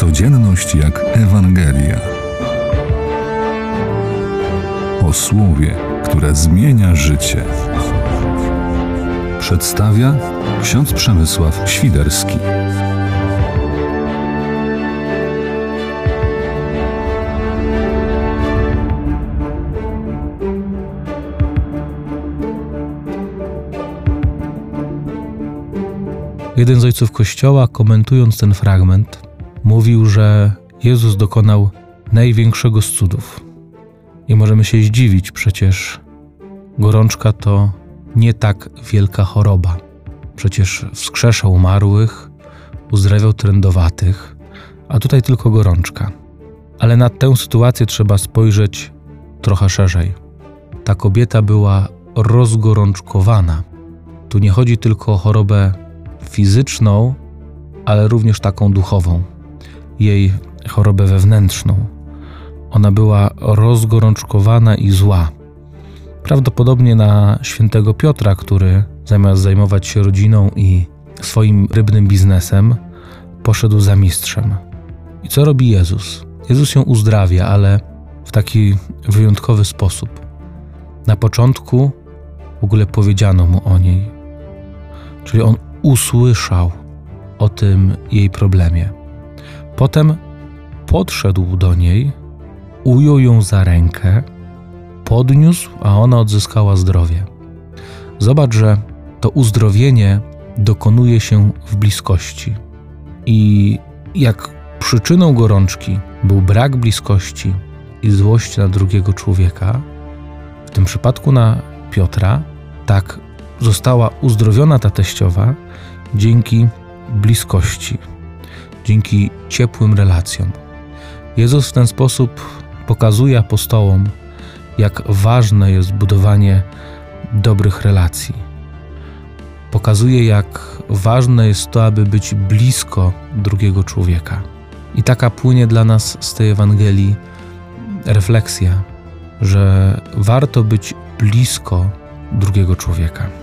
Codzienność jak Ewangelia. O słowie, które zmienia życie. Przedstawia ksiądz Przemysław Świderski. Jeden z ojców Kościoła, komentując ten fragment, mówił, że Jezus dokonał największego z cudów. I możemy się zdziwić, przecież gorączka to nie tak wielka choroba. Przecież wskrzeszał umarłych, uzdrawiał trędowatych, a tutaj tylko gorączka. Ale na tę sytuację trzeba spojrzeć trochę szerzej. Ta kobieta była rozgorączkowana. Tu nie chodzi tylko o chorobę fizyczną, ale również taką duchową, jej chorobę wewnętrzną. Ona była rozgorączkowana i zła. Prawdopodobnie na świętego Piotra, który zamiast zajmować się rodziną i swoim rybnym biznesem, poszedł za mistrzem. I co robi Jezus? Jezus ją uzdrawia, ale w taki wyjątkowy sposób. Na początku w ogóle powiedziano mu o niej. Czyli on usłyszał o tym jej problemie. Potem podszedł do niej, ujął ją za rękę, podniósł, a ona odzyskała zdrowie. Zobacz, że to uzdrowienie dokonuje się w bliskości. I jak przyczyną gorączki był brak bliskości i złość na drugiego człowieka, w tym przypadku na Piotra, tak została uzdrowiona ta teściowa dzięki bliskości, dzięki ciepłym relacjom. Jezus w ten sposób pokazuje apostołom, jak ważne jest budowanie dobrych relacji. Pokazuje, jak ważne jest to, aby być blisko drugiego człowieka. I taka płynie dla nas z tej Ewangelii refleksja, że warto być blisko drugiego człowieka.